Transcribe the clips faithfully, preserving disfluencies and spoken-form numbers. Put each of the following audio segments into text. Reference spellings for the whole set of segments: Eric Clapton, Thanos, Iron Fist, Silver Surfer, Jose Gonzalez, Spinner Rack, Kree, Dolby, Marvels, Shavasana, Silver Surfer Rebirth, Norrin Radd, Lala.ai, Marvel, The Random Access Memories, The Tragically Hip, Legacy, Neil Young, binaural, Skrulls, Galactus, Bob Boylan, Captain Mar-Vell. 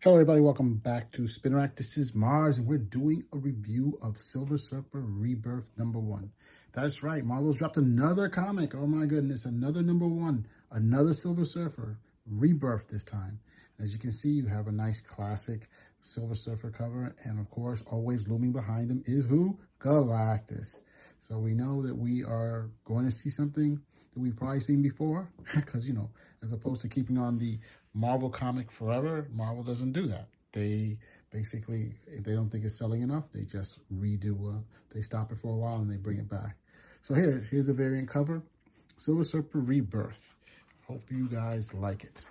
Hello everybody, welcome back to Spin Rack. This is Mars and we're doing a review of Silver Surfer Rebirth number one. That's right, Marvel's dropped another comic. Oh my goodness, another number one, another Silver Surfer Rebirth this time. As you can see, you have a nice classic Silver Surfer cover, and of course, always looming behind him is who? Galactus. So we know that we are going to see something that we've probably seen before, because you know, as opposed to keeping on the Marvel comic forever, Marvel doesn't do that. They basically, if they don't think it's selling enough, they just redo, uh, they stop it for a while and they bring it back. So here, here's the variant cover, Silver Surfer Rebirth. Hope you guys like it.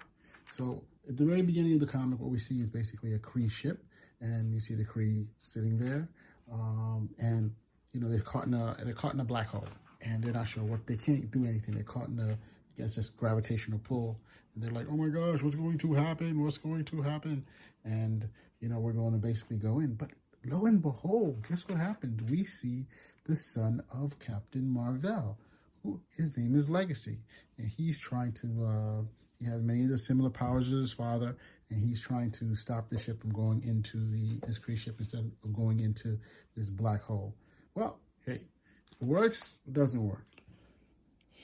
So at the very beginning of the comic, what we see is basically a Kree ship, and you see the Kree sitting there, um, and you know, they're caught in a, they're caught in a black hole, and they're not sure what, they can't do anything. They're caught in a, it's just gravitational pull. And they're like, oh my gosh, what's going to happen? What's going to happen? And, you know, we're going to basically go in. But lo and behold, guess what happened? We see the son of Captain Mar-Vell, who his name is Legacy. And he's trying to, uh, he has many of the similar powers as his father. And he's trying to stop the ship from going into the, this Kree ship instead of going into this black hole. Well, hey, it works, it doesn't work.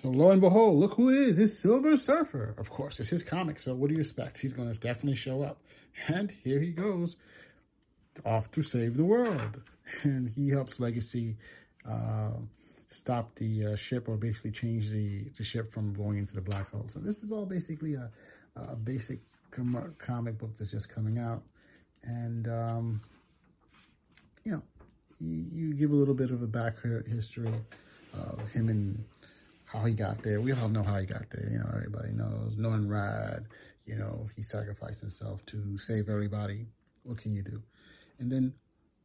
So lo and behold, look who it is. It's Silver Surfer. Of course, it's his comic, so what do you expect? He's going to definitely show up. And here he goes, off to save the world. And he helps Legacy uh, stop the uh, ship, or basically change the, the ship from going into the black hole. So this is all basically a, a basic com comic book that's just coming out. And, um, you know, you, you give a little bit of a back history of him and how he got there. We all know how he got there. You know, everybody knows. Norrin Radd, you know, he sacrificed himself to save everybody. What can you do? And then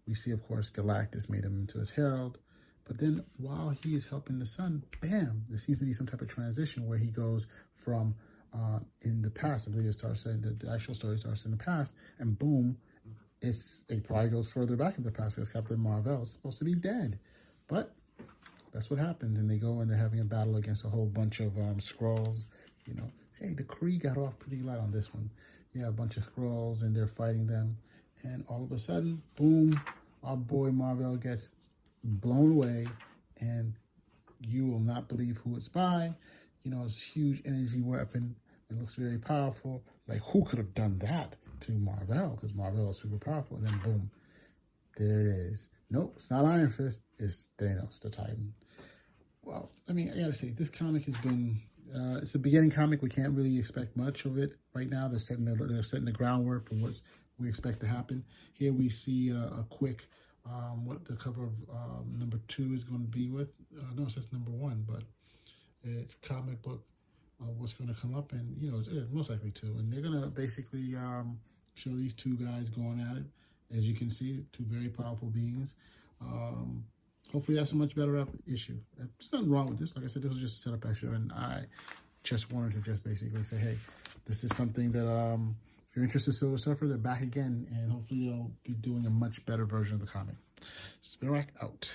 we see, of course, Galactus made him into his herald. But then while he is helping the sun, bam, there seems to be some type of transition where he goes from uh, in the past. I believe it starts in the, the actual story starts in the past. And boom, it's, it probably goes further back in the past because Captain Mar-Vell is supposed to be dead. But that's what happens, and they go and they're having a battle against a whole bunch of um, Skrulls. You know, hey, the Kree got off pretty light on this one. Yeah, a bunch of Skrulls, and they're fighting them. And all of a sudden, boom, our boy Mar-Vell gets blown away, and you will not believe who it's by. You know, it's a huge energy weapon. It looks very powerful. Like, who could have done that to Mar-Vell? Because Mar-Vell is super powerful. And then, boom, there it is. Nope, it's not Iron Fist. It's Thanos, the Titan. Well, I mean, I gotta say, this comic has been, uh, it's a beginning comic. We can't really expect much of it right now. They're setting the, they're setting the groundwork for what we expect to happen. Here we see uh, a quick, um, what the cover of um, number two is going to be with. Uh, no, it's just number one, but it's comic book, uh, what's going to come up. And, you know, it's, it's most likely two. And they're going to basically um, show these two guys going at it. As you can see, two very powerful beings. Um, hopefully that's a much better issue. There's nothing wrong with this. Like I said, this was just a setup issue, and I just wanted to just basically say, hey, this is something that um, if you're interested in Silver Surfer, they're back again, and hopefully they'll be doing a much better version of the comic. Spin Rack out.